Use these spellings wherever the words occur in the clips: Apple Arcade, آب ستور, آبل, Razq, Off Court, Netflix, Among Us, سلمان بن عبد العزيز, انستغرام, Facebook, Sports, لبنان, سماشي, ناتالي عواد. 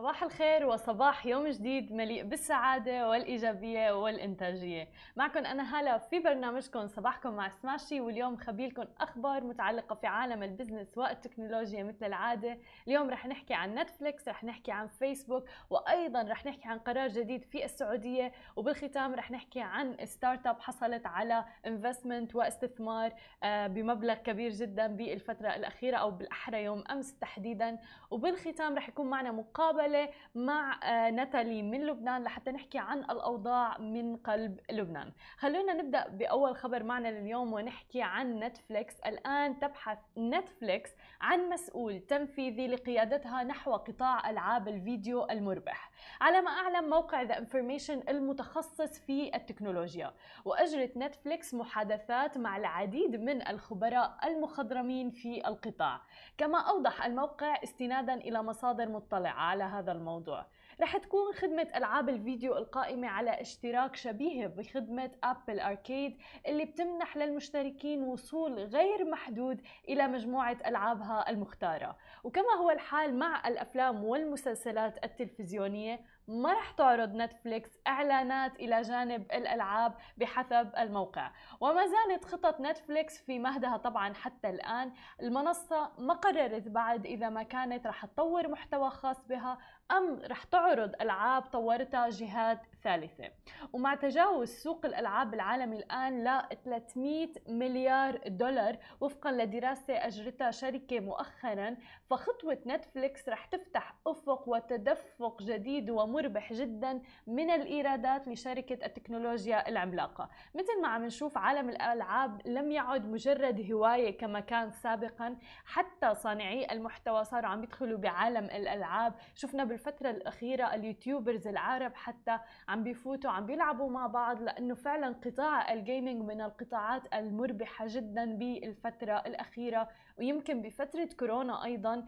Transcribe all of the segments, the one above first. صباح الخير وصباح يوم جديد مليء بالسعادة والإيجابية والإنتاجية. معكم أنا هلا في برنامجكم صباحكم مع سماشي، واليوم خبيلكم أخبار متعلقة في عالم البزنس والتكنولوجيا مثل العادة. اليوم رح نحكي عن نتفليكس، رح نحكي عن فيسبوك، وأيضا رح نحكي عن قرار جديد في السعودية، وبالختام رح نحكي عن ستارت اب حصلت على انفستمنت واستثمار بمبلغ كبير جدا بالفترة الأخيرة أو بالأحرى يوم أمس تحديدا. وبالختام رح يكون معنا مقابلة مع ناتالي من لبنان لحتى نحكي عن الأوضاع من قلب لبنان. خلونا نبدأ بأول خبر معنا لليوم ونحكي عن نتفليكس. الآن تبحث نتفليكس عن مسؤول تنفيذي لقيادتها نحو قطاع ألعاب الفيديو المربح، على ما أعلم موقع ذا انفورميشن المتخصص في التكنولوجيا. وأجرت نتفليكس محادثات مع العديد من الخبراء المخضرمين في القطاع، كما أوضح الموقع استنادا إلى مصادر مطلعة على هذا الموضوع. رح تكون خدمة ألعاب الفيديو القائمة على اشتراك شبيه بخدمة أبل أركيد، اللي بتمنح للمشتركين وصول غير محدود إلى مجموعة ألعابها المختارة. وكما هو الحال مع الأفلام والمسلسلات التلفزيونية، ما رح تعرض نتفليكس إعلانات إلى جانب الألعاب بحسب الموقع. وما زالت خطط نتفليكس في مهدها طبعا حتى الآن. المنصة ما قررت بعد إذا ما كانت رح تطور محتوى خاص بها أم رح تعرض ألعاب طورتها جهات ثالثة. ومع تجاوز سوق الألعاب العالمي الآن ل 300 مليار دولار وفقا لدراسة أجرتها شركة مؤخرا، فخطوة نتفليكس رح تفتح أفق وتدفق جديد ومربح جدا من الإيرادات لشركة التكنولوجيا العملاقة. مثل ما عم نشوف، عالم الألعاب لم يعد مجرد هواية كما كان سابقا، حتى صانعي المحتوى صاروا عم يدخلوا بعالم الألعاب. شفنا بالفترة الأخيرة اليوتيوبرز العرب حتى عم بيفوتوا عم بيلعبوا مع بعض، لأنه فعلا قطاع الجيمنج من القطاعات المربحة جدا بالفترة الأخيرة. ويمكن بفترة كورونا أيضا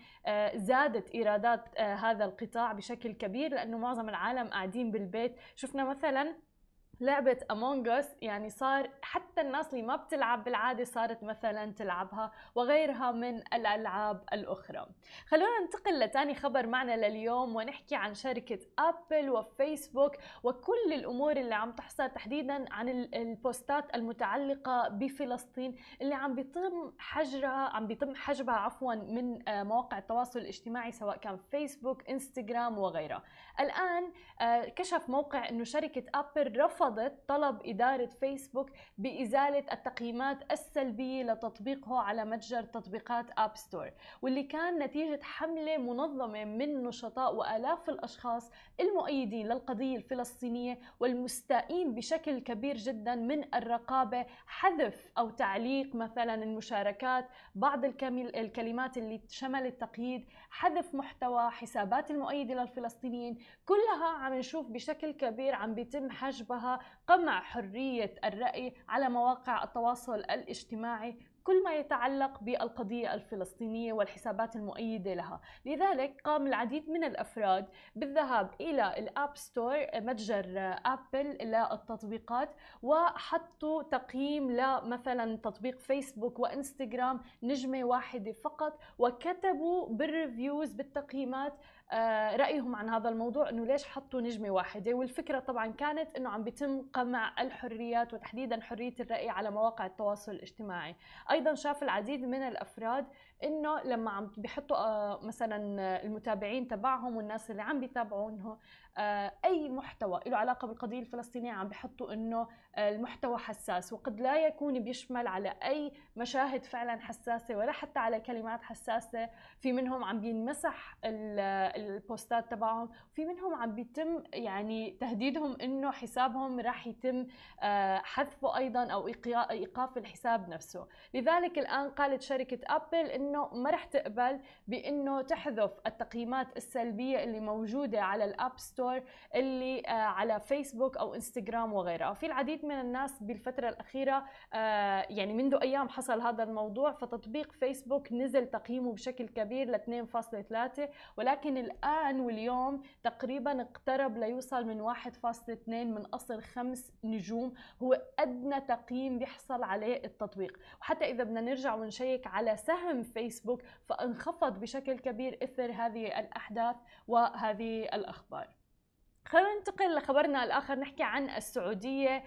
زادت إيرادات هذا القطاع بشكل كبير، لأنه معظم العالم قاعدين بالبيت. شفنا مثلا لعبة Among Us، يعني صار حتى الناس اللي ما بتلعب بالعادة صارت مثلا تلعبها، وغيرها من الألعاب الأخرى. خلونا ننتقل لتاني خبر معنا لليوم ونحكي عن شركة آبل وفيسبوك وكل الأمور اللي عم تحصل تحديدا عن البوستات المتعلقة بفلسطين اللي عم بيتم حجبها من مواقع التواصل الاجتماعي، سواء كان فيسبوك، انستغرام وغيرها. الآن كشف موقع أنه شركة آبل رفض طلب إدارة فيسبوك بإزالة التقييمات السلبية لتطبيقه على متجر تطبيقات آب ستور، واللي كان نتيجة حملة منظمة من نشطاء وآلاف الأشخاص المؤيدين للقضية الفلسطينية والمستائين بشكل كبير جدا من الرقابة، حذف أو تعليق مثلا المشاركات، بعض الكلمات اللي شملت تقييد، حذف محتوى، حسابات المؤيدة للفلسطينيين، كلها عم نشوف بشكل كبير عم بيتم حجبها، قمع حرية الرأي على مواقع التواصل الاجتماعي كل ما يتعلق بالقضية الفلسطينية والحسابات المؤيدة لها. لذلك قام العديد من الأفراد بالذهاب إلى الآب ستور، متجر آبل للتطبيقات، وحطوا تقييم لمثلا تطبيق فيسبوك وإنستغرام 1 نجمة فقط، وكتبوا بالريفيوز بالتقييمات رأيهم عن هذا الموضوع، انه ليش حطوا 1 نجمة. والفكرة طبعا كانت انه عم بيتم قمع الحريات وتحديدا حرية الرأي على مواقع التواصل الاجتماعي. ايضا شاف العديد من الافراد انه لما عم بيحطوا مثلا المتابعين تبعهم والناس اللي عم بيتابعونه اي محتوى له علاقة بالقضية الفلسطينية، عم بيحطوا انه المحتوى حساس وقد لا يكون بيشمل على اي مشاهد فعلا حساسة ولا حتى على كلمات حساسة. في منهم عم بينمسح البوستات تبعهم، في منهم عم بيتم يعني تهديدهم انه حسابهم راح يتم حذفه ايضا او ايقاف الحساب نفسه. لذلك الان قالت شركة آبل انه ما راح تقبل بانه تحذف التقييمات السلبية اللي موجودة على الآب ستور اللي على فيسبوك او انستغرام وغيرها. في العديد من الناس بالفترة الأخيرة يعني منذ ايام حصل هذا الموضوع، فتطبيق فيسبوك نزل تقييمه بشكل كبير ل 2.3، ولكن والآن واليوم تقريبا اقترب ليوصل من 1.2 من أصل 5 نجوم، هو أدنى تقييم بيحصل عليه التطبيق. وحتى إذا بدنا نرجع ونشيك على سهم فيسبوك فانخفض بشكل كبير إثر هذه الأحداث وهذه الأخبار. خلينا ننتقل لخبرنا الآخر، نحكي عن السعودية.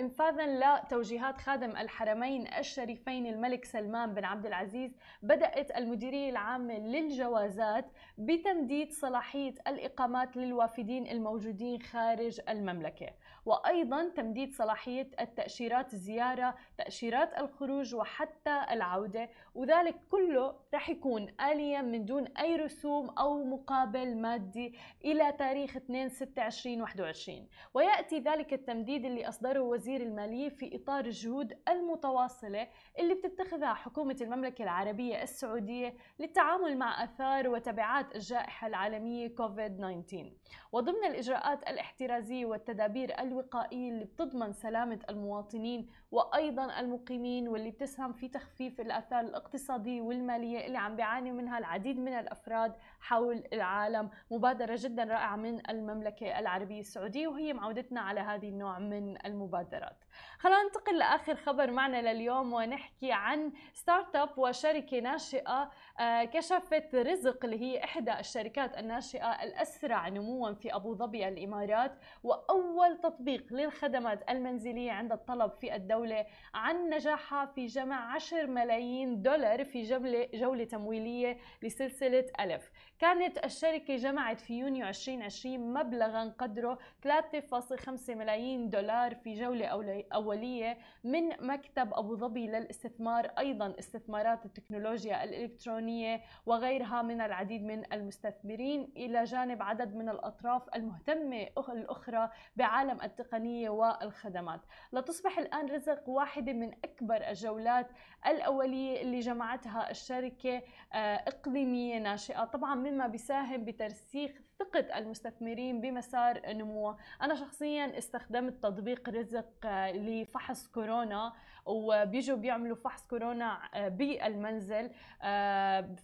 إنفاذاً لتوجيهات خادم الحرمين الشريفين الملك سلمان بن عبد العزيز، بدأت المديرية العامة للجوازات بتمديد صلاحية الإقامات للوافدين الموجودين خارج المملكة، وأيضاً تمديد صلاحية التأشيرات الزيارة، تأشيرات الخروج وحتى العودة، وذلك كله رح يكون آلياً من دون أي رسوم أو مقابل مادي إلى تاريخ 2/6/2021. ويأتي ذلك التمديد اللي أصدره وزير المالية في إطار الجهود المتواصلة اللي بتتخذها حكومة المملكة العربية السعودية للتعامل مع آثار وتبعات الجائحة العالمية كوفيد-19، وضمن الإجراءات الاحترازية والتدابير الوقائية اللي بتضمن سلامة المواطنين وأيضا المقيمين، واللي بتسهم في تخفيف الآثار الاقتصادية والمالية اللي عم بيعاني منها العديد من الأفراد حول العالم. مبادرة جدا رائعة من المملكة العربية السعودية، وهي معودتنا على هذه النوع من المبادرات. خلينا ننتقل لآخر خبر معنا لليوم ونحكي عن ستارت اب وشركة ناشئة. كشفت رزق اللي هي إحدى الشركات الناشئة الأسرع نمواً في أبو ظبي الإمارات وأول تطبيق للخدمات المنزلية عند الطلب في الدولة، عن نجاحها في جمع 10 ملايين دولار في جولة تمويلية لسلسلة ألف. كانت الشركة جمعت في يونيو 2020 مبلغاً قدره 3.5 ملايين دولار في جولة أولية من مكتب أبو ظبي للاستثمار، أيضاً استثمارات التكنولوجيا الإلكترونية وغيرها من العديد من المستثمرين، إلى جانب عدد من الأطراف المهتمة الأخرى بعالم التقنية والخدمات. لتصبح الآن رزق واحدة من أكبر الجولات الأولية اللي جمعتها الشركة إقليمية ناشئة، طبعاً مما بيساهم بترسيخ ثقة المستثمرين بمسار نموه. أنا شخصياً استخدمت تطبيق رزق لفحص كورونا، وبيجوا بيعملوا فحص كورونا بالمنزل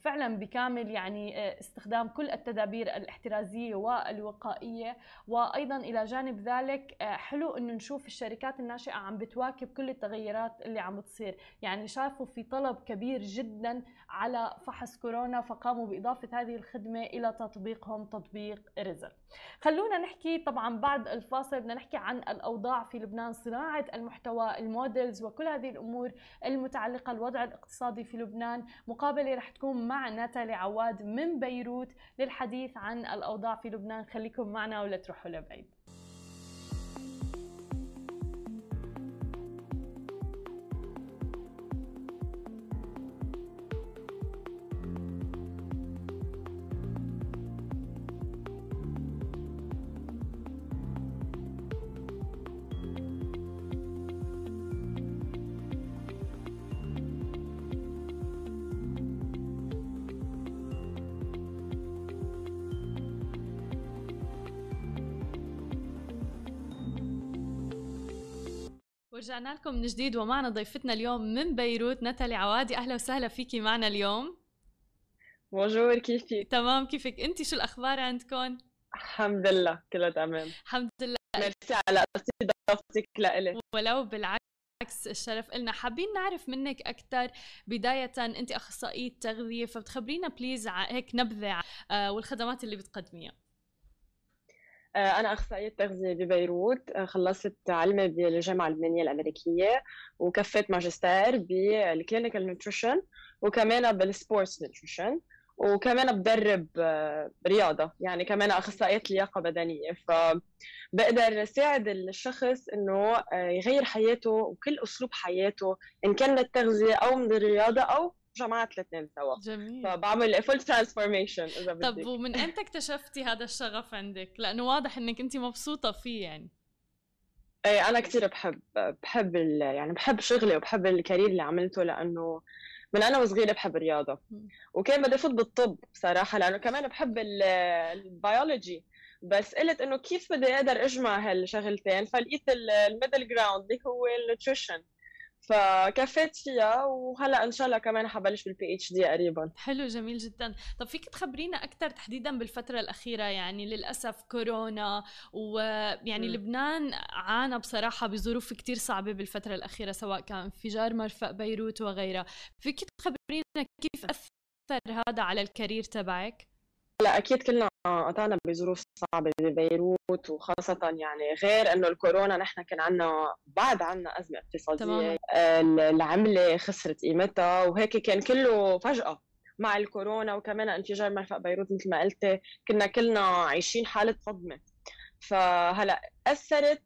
فعلاً بكامل يعني استخدام كل التدابير الاحترازية والوقائية. وأيضاً إلى جانب ذلك حلو إنه نشوف الشركات الناشئة عم بتواكب كل التغيرات اللي عم بتصير، يعني شافوا في طلب كبير جداً على فحص كورونا فقاموا بإضافة هذه الخدمة إلى تطبيقهم، تطبيق رزق. خلونا نحكي طبعا بعد الفاصل، بدنا نحكي عن الأوضاع في لبنان، صناعة المحتوى، المودلز وكل هذه الأمور المتعلقة بالوضع الاقتصادي في لبنان. مقابلة رح تكون مع ناتالي عواد من بيروت للحديث عن الأوضاع في لبنان. خليكم معنا ولا تروحوا لبعيد. رجعنا لكم من جديد ومعنا ضيفتنا اليوم من بيروت ناتالي عوادي. أهلا وسهلا فيكي معنا اليوم. بونجور، كيفك؟ تمام، كيفك أنت؟ شو الأخبار عندكم؟ الحمد لله كله تمام. الحمد لله. ميرسي على استضافتك لإلي. ولو بالعكس الشرف إلنا. حابين نعرف منك أكثر. بداية أنت أخصائية تغذية، فبتخبرينا بليز هيك نبذة والخدمات اللي بتقدميها. أنا أخصائية تغذية ببيروت، خلصت علمي بالجامعة اللبنانية الأمريكية وكفيت ماجستير بالكلينيكال نيوتريشن وكمان بالسبورتس نيوتريشن، وكمان بدرب رياضة، يعني كمان أخصائية لياقة بدنية. فبقدر أساعد الشخص إنه يغير حياته وكل أسلوب حياته، إن كان من التغذية أو من الرياضة أو جماعة الاثنين سوا. جميل. فبعمل فول ترانسفورميشن إذا بدك. طب ومن أمتى اكتشفتي هذا الشغف عندك؟ لأنه واضح إنك أنت مبسوطة فيه يعني. إيه، أنا كتير بحب يعني بحب شغلي وبحب الكارير اللي عملته، لأنه من أنا وصغيرة بحب الرياضة، وكان بدي أفوت بالطب صراحة لأنه كمان بحب البيولوجي، بس قلت إنه كيف بدي أقدر أجمع هالشغلتين، فلقيت الميدل جراوند اللي هو النيوتريشن. فكفيت فيها وهلا ان شاء الله كمان حبلش بالPhD قريبا. حلو جميل جدا. طب فيك تخبرينا اكثر تحديدا بالفتره الاخيره، يعني للاسف كورونا ويعني لبنان عانى بصراحه بظروف كتير صعبه بالفتره الاخيره، سواء كان انفجار مرفأ بيروت وغيرها، فيك تخبرينا كيف اثر هذا على الكارير تبعك؟ لا اكيد كلنا قطعنا بظروف صعبه ببيروت، وخاصه يعني غير انه الكورونا نحن كان عندنا بعد عندنا ازمه اقتصاديه، العمله خسرت قيمتها وهيك كان كله فجاه مع الكورونا، وكمان انفجار مرفأ بيروت مثل ما قلتي كنا كلنا عايشين حاله صدمه. فهلا اثرت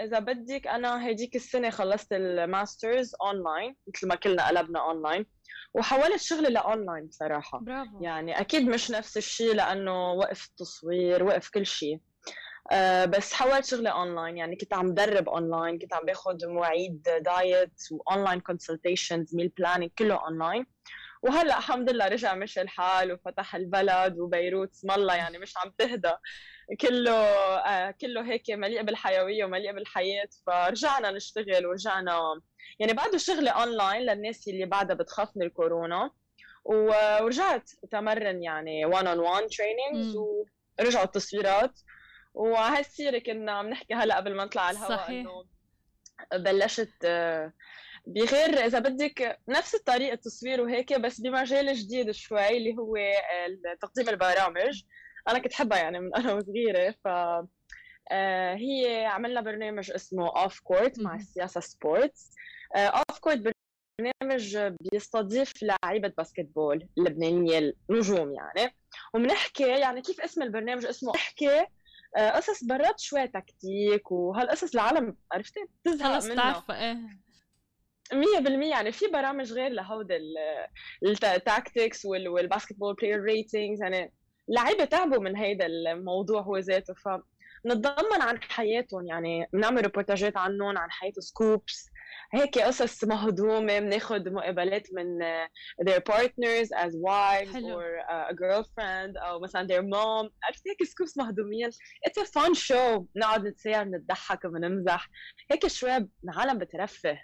اذا بدك، انا هديك السنه خلصت الماسترز اونلاين مثل ما كلنا قلبنا اونلاين، وحولت شغلي لأونلاين بصراحة. برافو. يعني أكيد مش نفس الشيء لأنه وقف التصوير وقف كل شيء، بس حولت شغلي أونلاين، يعني كنت عم درب أونلاين، كنت عم باخد مواعيد دايت وأونلاين كونسلتيشنز ميل بلانينج كله أونلاين. وهلأ الحمد لله رجع مشي الحال وفتح البلد، وبيروت اسم الله يعني مش عم تهدى، كله هيك مليء بالحيوية ومليء بالحياة. فرجعنا نشتغل ورجعنا يعني بعده شغلة أونلاين للناس اللي بعدها بتخاف من الكورونا، ورجعت تمرن يعني 1-on-1 trainings، ورجعوا التصويرات. وهالسيرة كنا بنحكي هلأ قبل ما نطلع على الهواء إنه بلشت بغير إذا بدك نفس الطريقة التصوير وهيك، بس بمجال جديد شوي اللي هو تقديم البرامج. أنا كنت حبها يعني من أنا وصغيرة، هي عملنا برنامج اسمه Off Court مع السياسة Sports. Off Court برنامج بيستضيف لاعيبة باسكتبول لبنانية نجوم يعني، وبنحكي يعني كيف اسم البرنامج اسمه نحكي قصص برات شوي تكتيك وهالقصص العالم عرفتي بتزهق منها 100%. يعني في برامج غير لهود التاكتكس والباسكتبول بلاير ريتينجز، يعني لعيبة تعبوا من هيدا الموضوع هو ذاته، نتضمن عن حياتهم يعني بنعمل ريبورتاجات عنهم عن حياة سكوبس هيك قصص مهضومة، بناخد مقابلات من their partners as wives or a girlfriend أو مثلا their mom، عرفت هيك سكوبس مهضومين. it's a fun show، نقعد نتساير نتضحك ونمزح هيك شوي، العالم بترفه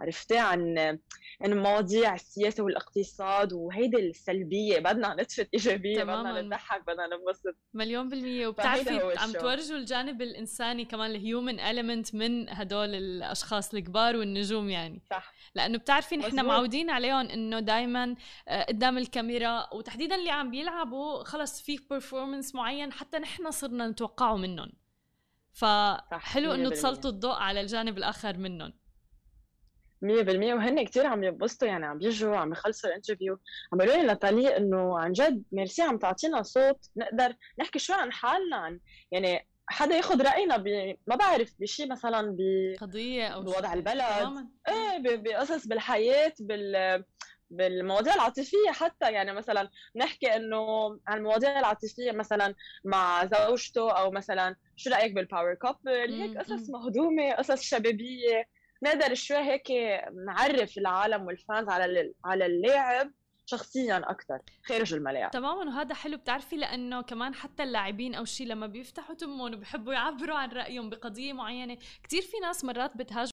عرفتي عن مواضيع السياسة والاقتصاد وهيدي السلبية، بدنا نتفت إيجابية، بدنا نضحك، بدنا ننبسط 100%. وبتعرفي عم تورجوا الجانب الإنساني كمان، الهيومن إليمنت من هدول الأشخاص الكبار والنجوم يعني. صح. لأنه بتعرفي نحن معودين عليهم إنه دايما قدام الكاميرا، وتحديدا اللي عم بيلعبوا خلص في بيرفورمنس معين حتى نحن صرنا نتوقعه منهم، فحلو إنه تسلطوا الضوء على الجانب الآخر منهم 100%. وهن كتير عم ينبسطوا يعني، عم بيجوا عم يخلصوا الانترفيو عم بيقولوا لي ناتالي انه عن جد ميرسي عم تعطينا صوت نقدر نحكي شوي عن حالنا، عن يعني حدا ياخذ راينا ما بعرف بشيء مثلا بقضيه او بوضع البلد، ايه بقصص بالحياه بالمواضيع العاطفيه حتى، يعني مثلا نحكي انه عن المواضيع العاطفيه مثلا مع زوجته، او مثلا شو رايك بالباور كابل، هيك قصص مهضومه قصص شبابيه، نقدر شوي هيك نعرف العالم والفانز على اللاعب شخصيا اكثر خارج الملاعب. تماما. وهذا حلو بتعرفي، لانه كمان حتى اللاعبين او شيء لما بيفتحوا تمهم وبيحبوا يعبروا عن رايهم بقضيه معينه، كثير في ناس مرات بتهاجم